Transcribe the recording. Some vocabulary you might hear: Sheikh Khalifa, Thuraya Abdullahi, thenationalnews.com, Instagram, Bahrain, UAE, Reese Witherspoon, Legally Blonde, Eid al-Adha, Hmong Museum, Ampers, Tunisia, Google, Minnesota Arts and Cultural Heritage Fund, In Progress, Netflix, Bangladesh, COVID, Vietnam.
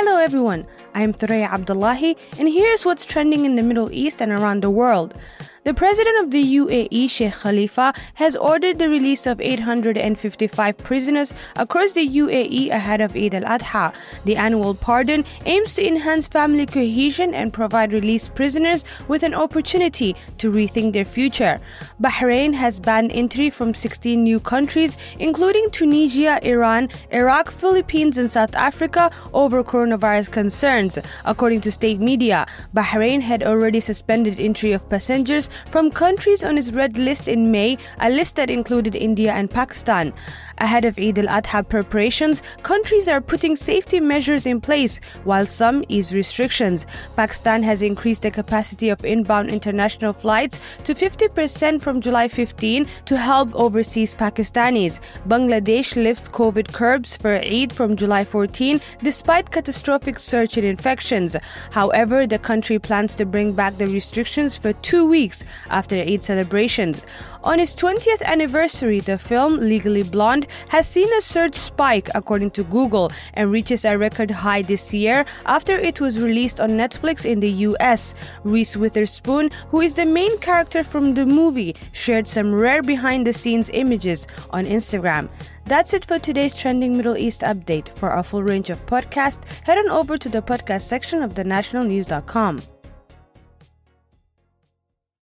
Hello everyone, I'm Thuraya Abdullahi, and here's what's trending in the Middle East and around the world. The president of the UAE, Sheikh Khalifa, has ordered the release of 855 prisoners across the UAE ahead of Eid al-Adha. The annual pardon aims to enhance family cohesion and provide released prisoners with an opportunity to rethink their future. Bahrain has banned entry from 16 new countries, including Tunisia, Iran, Iraq, Philippines, and South Africa over coronavirus concerns. According to state media, Bahrain had already suspended entry of passengers from countries on its red list in May, a list that included India and Pakistan. Ahead of Eid al-Adha preparations, countries are putting safety measures in place, while some ease restrictions. Pakistan has increased the capacity of inbound international flights to 50% from July 15 to help overseas Pakistanis. Bangladesh lifts COVID curbs for Eid from July 14, despite catastrophic surge in infections. However, the country plans to bring back the restrictions for 2 weeks after Eid celebrations. On its 20th anniversary, the film Legally Blonde has seen a search spike, according to Google, and reaches a record high this year after it was released on Netflix in the US. Reese Witherspoon, who is the main character from the movie, shared some rare behind-the-scenes images on Instagram. That's it for today's Trending Middle East update. For our full range of podcasts, head on over to the podcast section of thenationalnews.com.